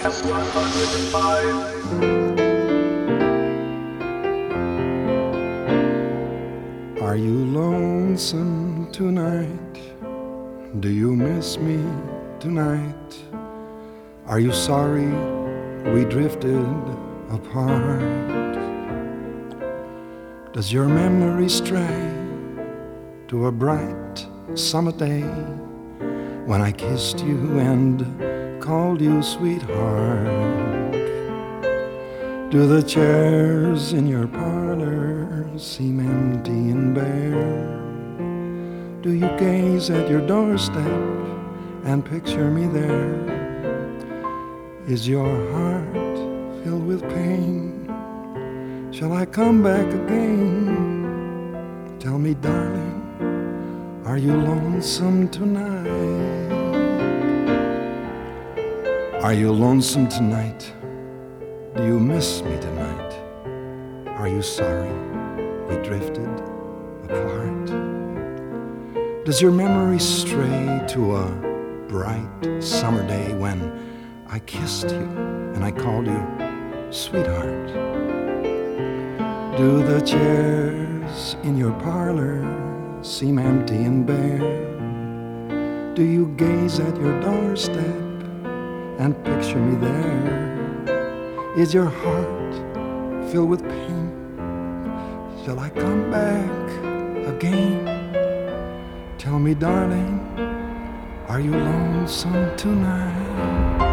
Podcast 105. Are you lonesome tonight? Do you miss me tonight? Are you sorry we drifted apart? Does your memory stray to a bright summer day when I kissed you and called you sweetheart? Do the chairs in your parlor seem empty and bare? Do you gaze at your doorstep and picture me there? Is your heart filled with pain? Shall I come back again? Tell me, darling, are you lonesome tonight? Are you lonesome tonight? Do you miss me tonight? Are you sorry we drifted apart? Does your memory stray to a bright summer day when I kissed you and I called you sweetheart? Do the chairs in your parlor seem empty and bare? Do you gaze at your doorstep and picture me there? Is your heart filled with pain? Shall I come back again? Tell me, darling, are you lonesome tonight?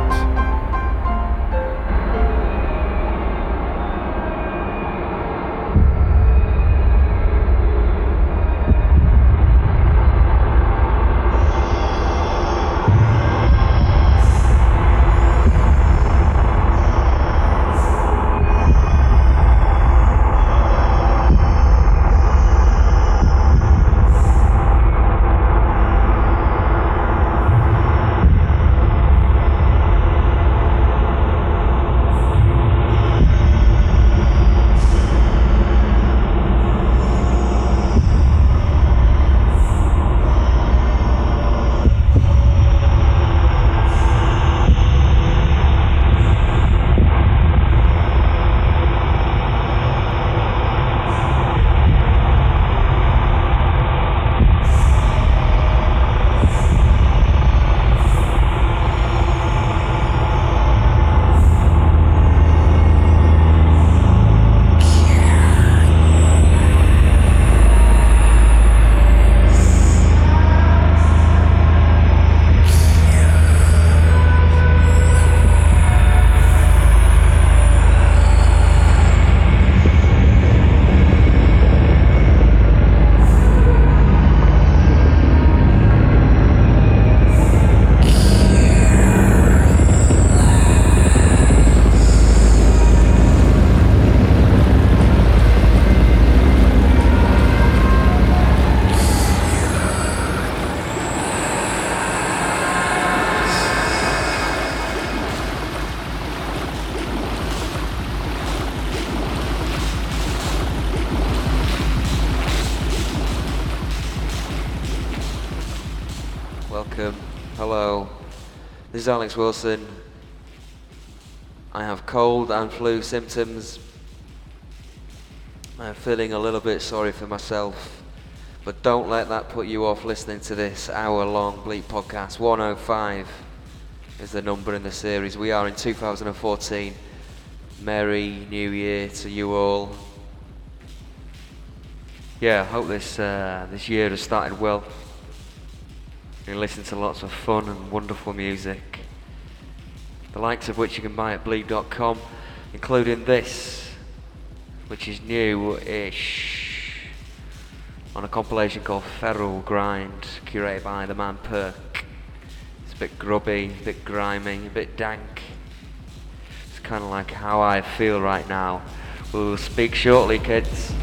This is Alex Wilson. I have cold and flu symptoms. I'm feeling a little bit sorry for myself, but don't let that put you off listening to this hour-long Bleak Podcast. 105 is the number in the series. We are in 2014. Merry New Year to you all. Yeah, I hope this year has started well. You listen to lots of fun and wonderful music, the likes of which you can buy at bleak.com, including this, which is new-ish, on a compilation called Feral Grind, curated by the man Perk. It's a bit grubby, a bit grimy, a bit dank. It's kind of like how I feel right now. We'll speak shortly, kids.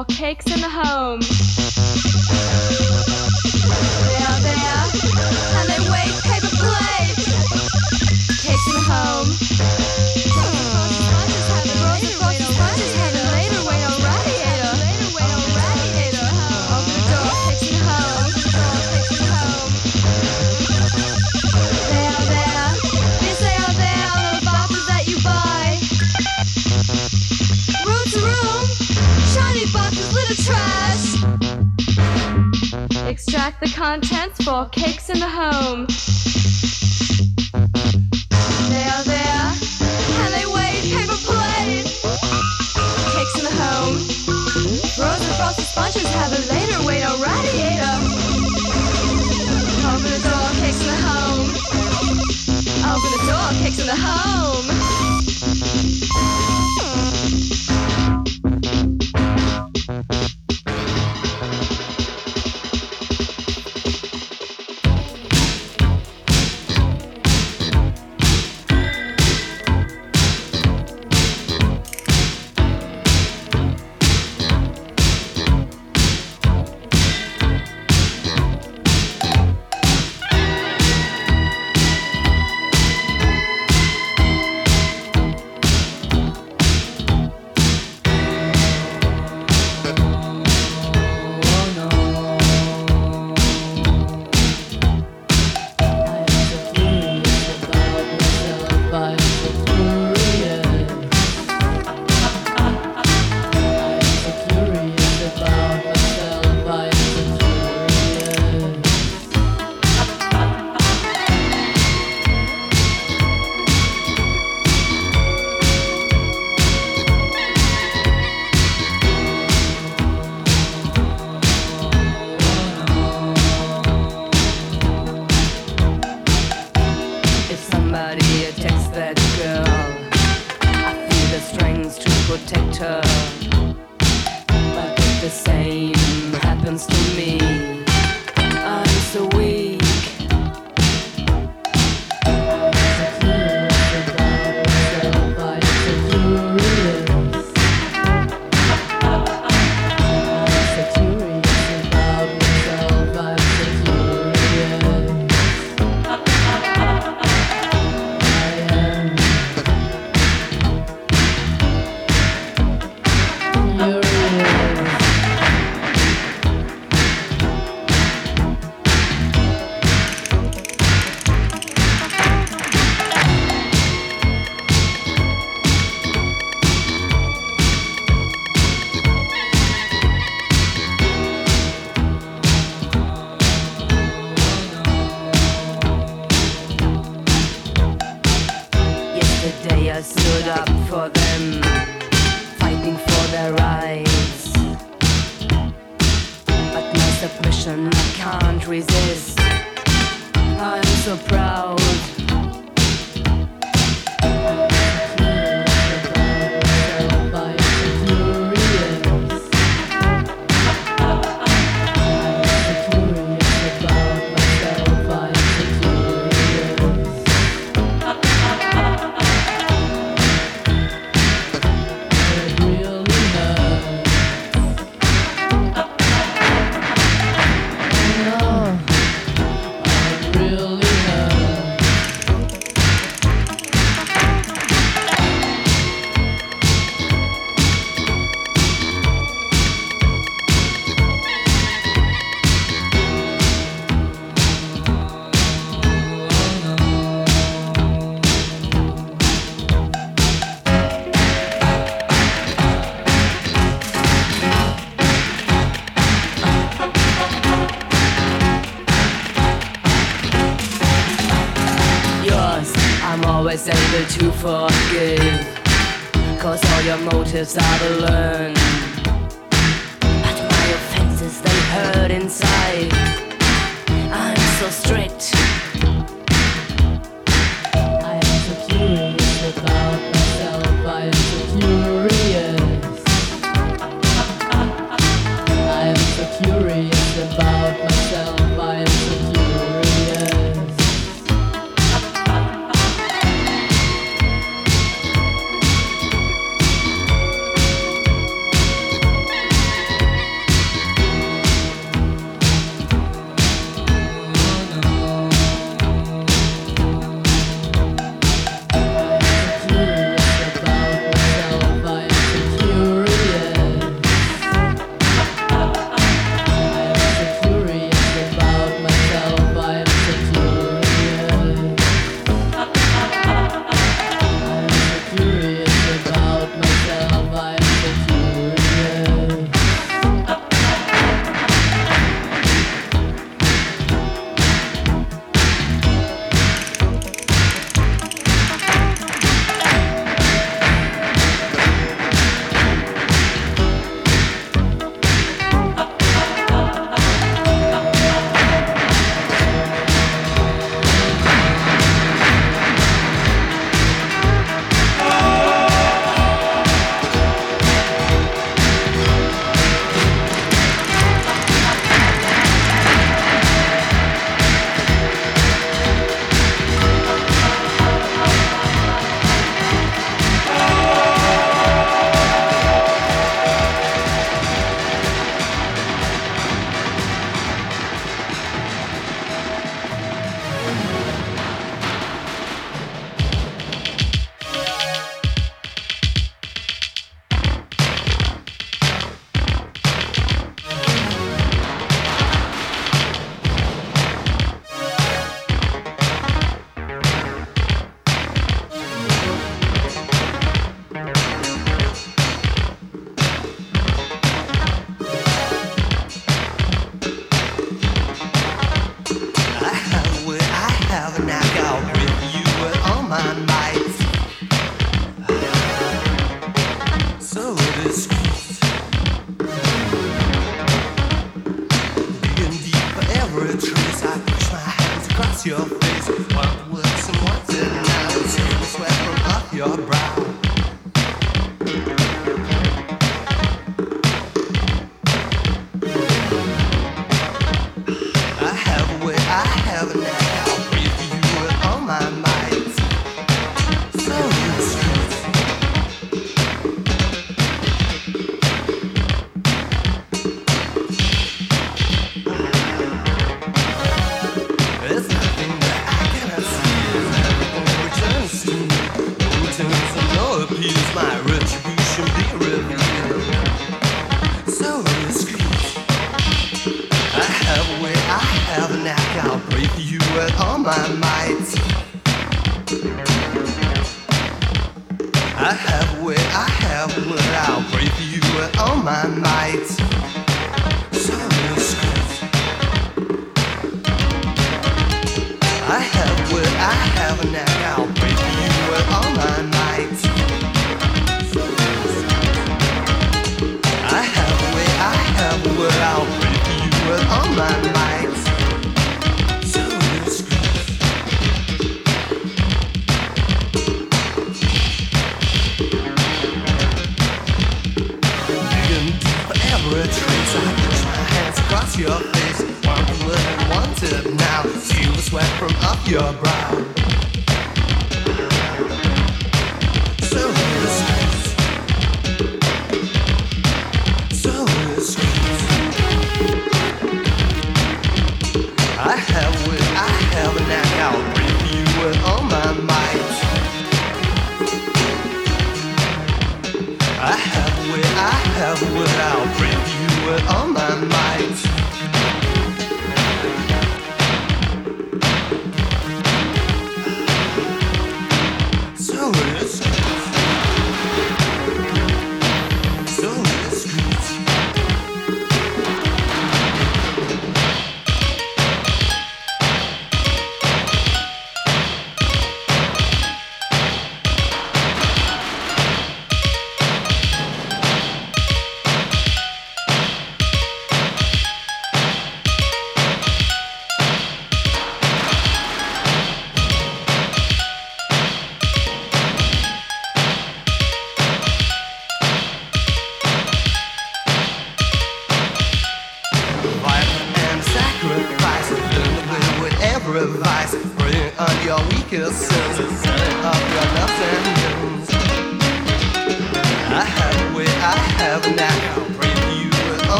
more cakes in the home. They are there, and they weigh paper plates. Cakes in the home. Frosted sponges have a later weight on radiator. Open the door, cakes in the home. They are there, yes they are there, on all the boxes that you buy. Room to room, shiny boxes, little trash. Extract the contents for cakes in the home. They are there, and they weigh paper plates. Cakes in the home. Frozen frosted sponges have a later weight on radiator. Open the door, cakes in the home. Open the door, cakes in the home.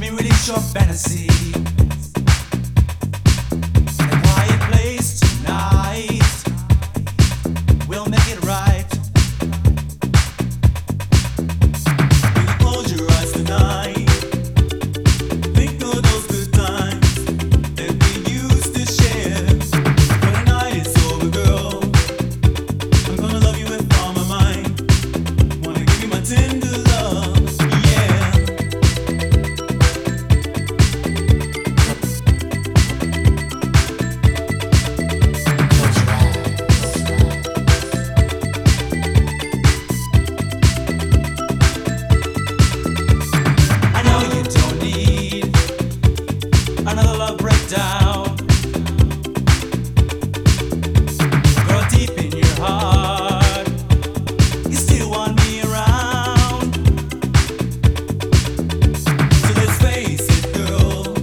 Let me release your fantasy in a quiet place tonight. We'll make it right. You can close your eyes tonight. Think of those good times that we used to share. When the night is over, girl, I'm gonna love you with all my mind. Wanna give you my tender love, yeah. I know you don't need another love breakdown. Girl, deep in your heart, you still want me around. So let's face it, girl,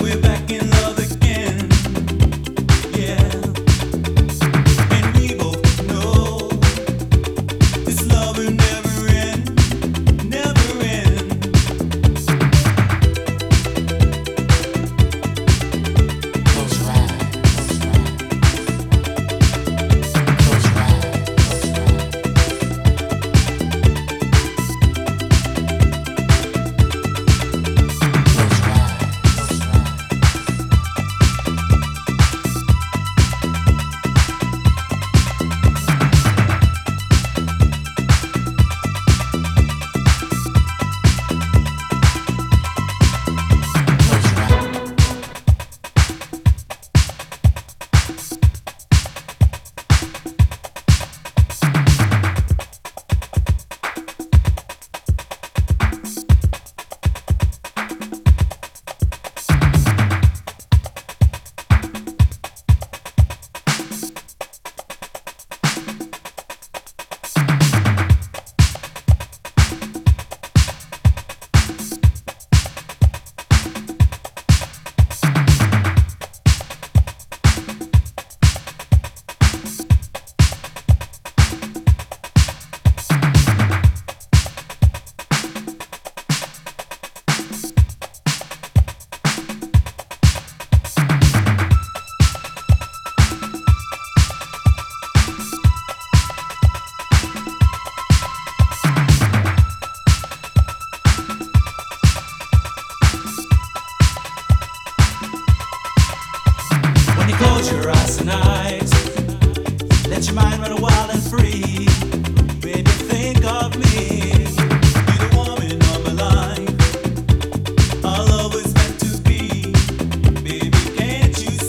we're back in love again, yeah. And we both know this love will never end, never end. When you close your eyes tonight, let your mind run wild and free. Baby, think of me. You're the woman of my life, our love was meant to be. Baby, can't you see?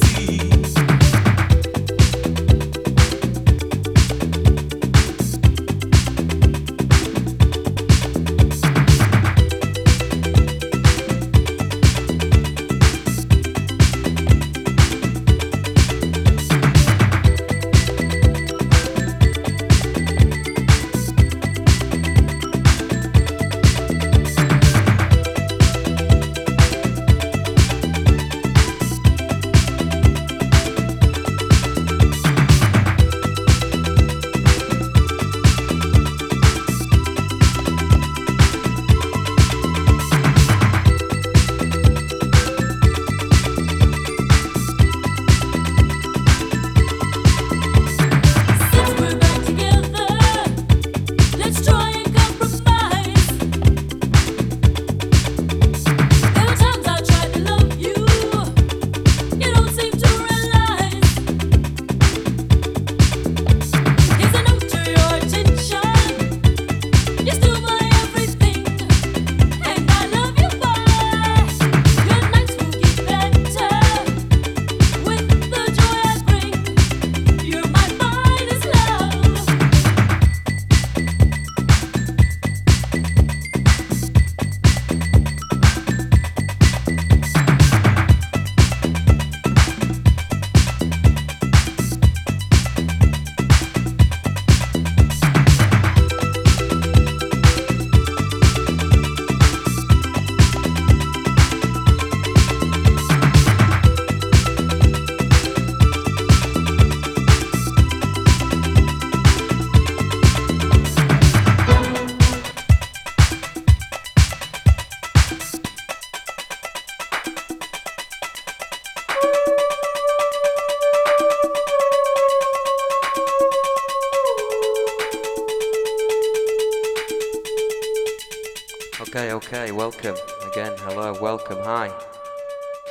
Okay, welcome again, hello, welcome, hi.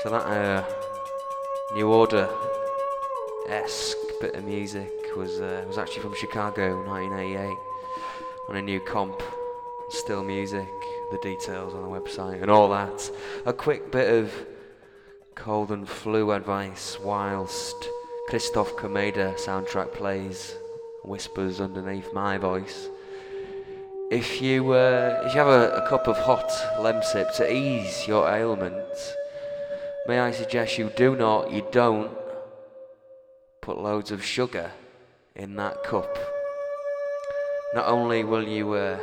So that New Order-esque bit of music was actually from Chicago, 1988, on a new comp, Still Music, the details on the website and all that. A quick bit of cold and flu advice whilst Christoph Komeda soundtrack plays, whispers underneath my voice. If you have a cup of hot Lemsip to ease your ailment, may I suggest you don't put loads of sugar in that cup. Not only will you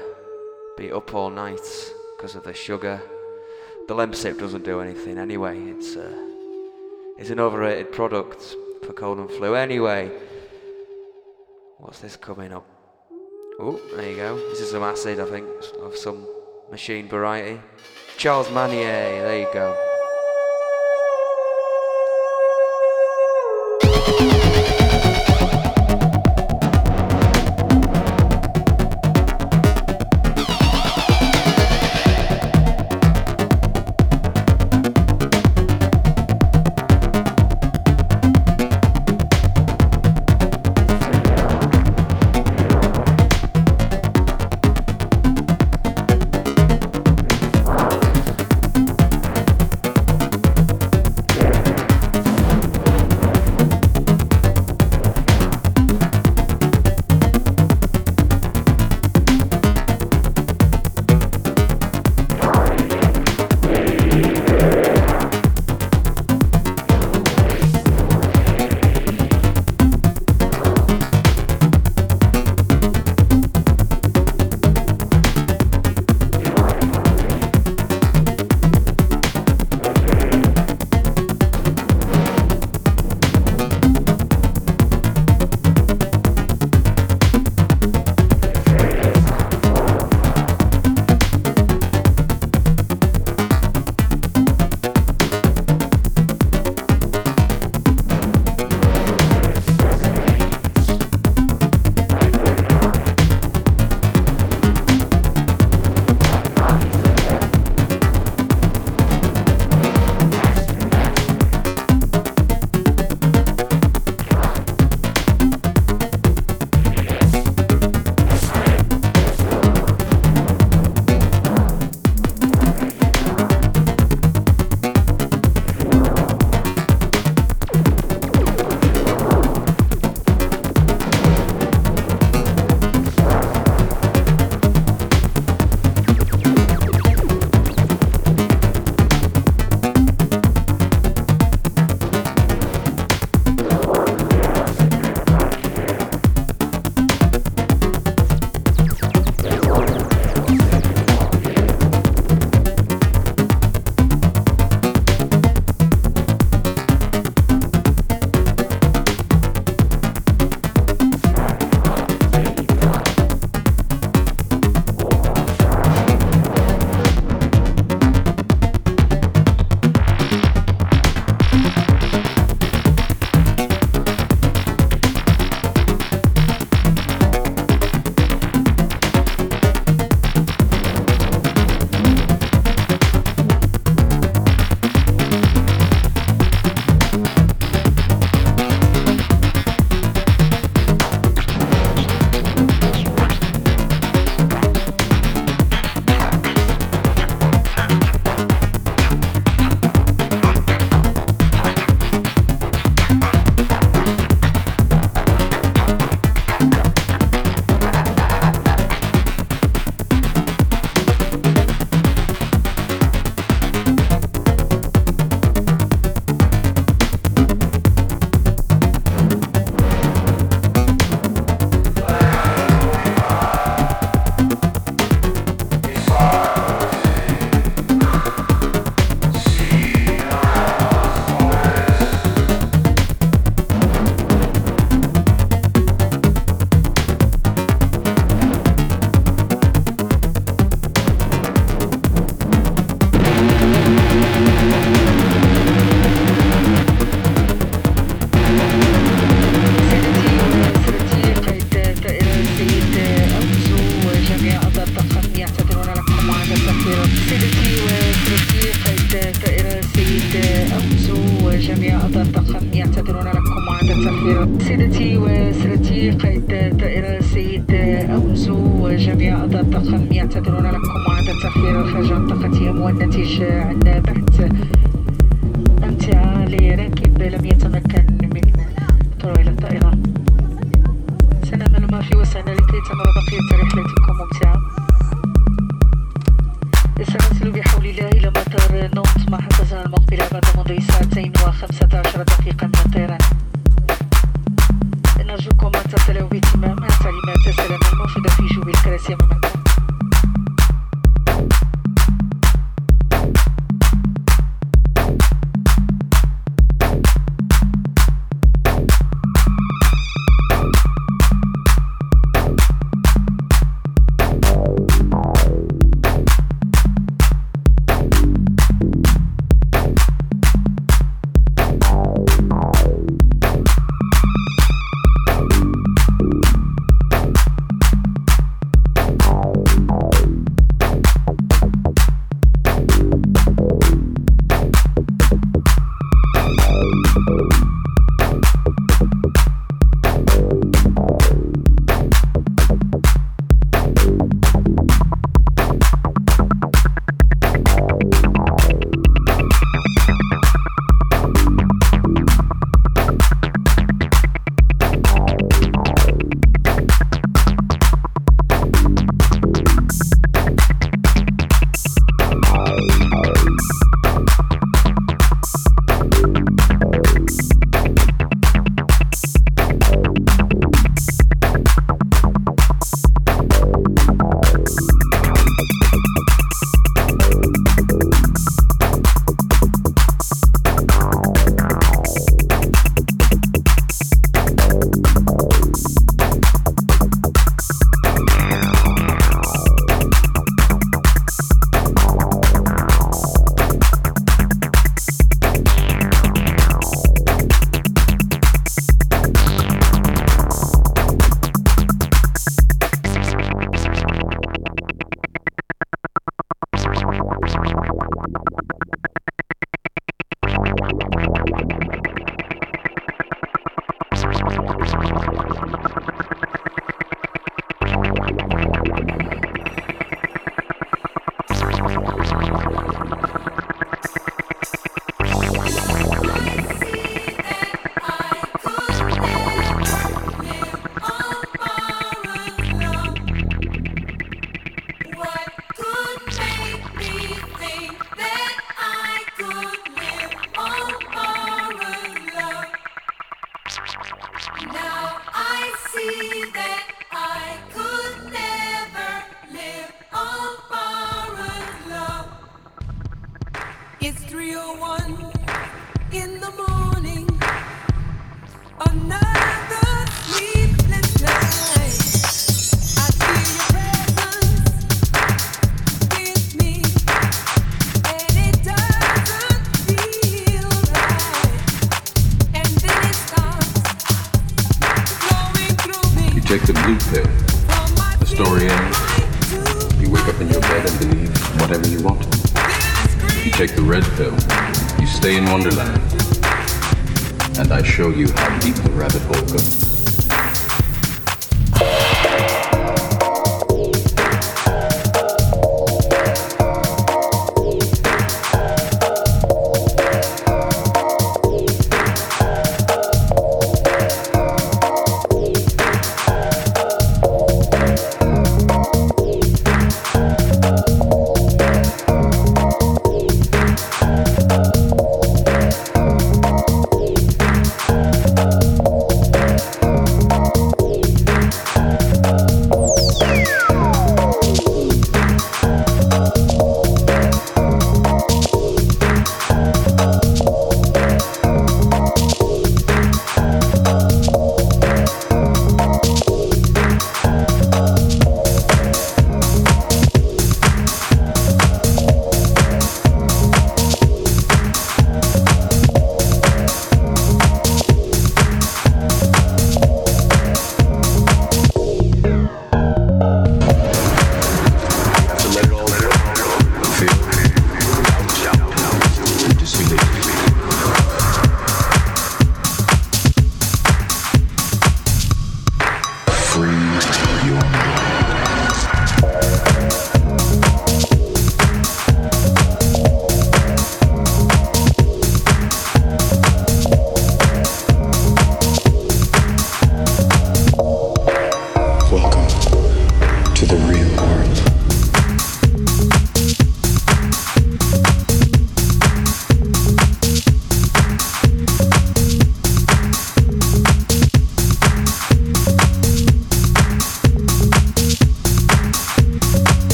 be up all night because of the sugar, the Lemsip doesn't do anything anyway. It's an overrated product for cold and flu. Anyway, what's this coming up? Oh, there you go. This is some acid, I think, of some machine variety. Charles Manier, there you go.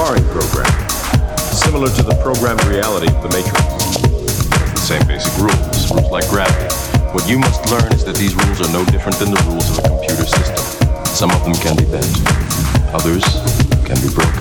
sparring program, similar to the programmed reality of the Matrix. It's the same basic rules like gravity. What you must learn is that these rules are no different than the rules of a computer system. Some of them can be bent, others can be broken.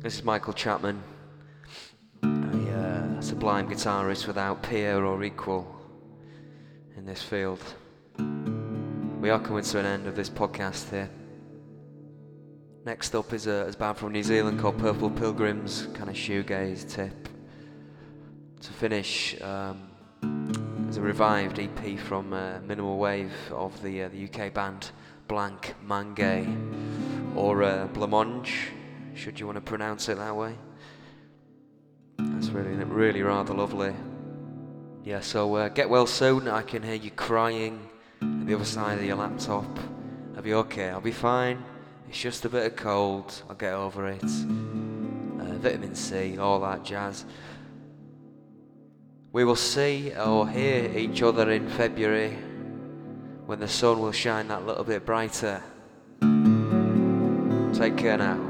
This is Michael Chapman, a sublime guitarist without peer or equal in this field. We are coming to an end of this podcast here. Next up is a band from New Zealand called Purple Pilgrims, kind of shoegaze tip. To finish, there's a revived EP from Minimal Wave of the UK band Blancmange, or Blancmange, should you want to pronounce it that way. That's really rather lovely. Yeah, so get well soon. I can hear you crying at the other side of your laptop. I'll be okay, I'll be fine. It's just a bit of cold, I'll get over it. Vitamin C, all that jazz. We will see or hear each other in February when the sun will shine that little bit brighter. Take care now.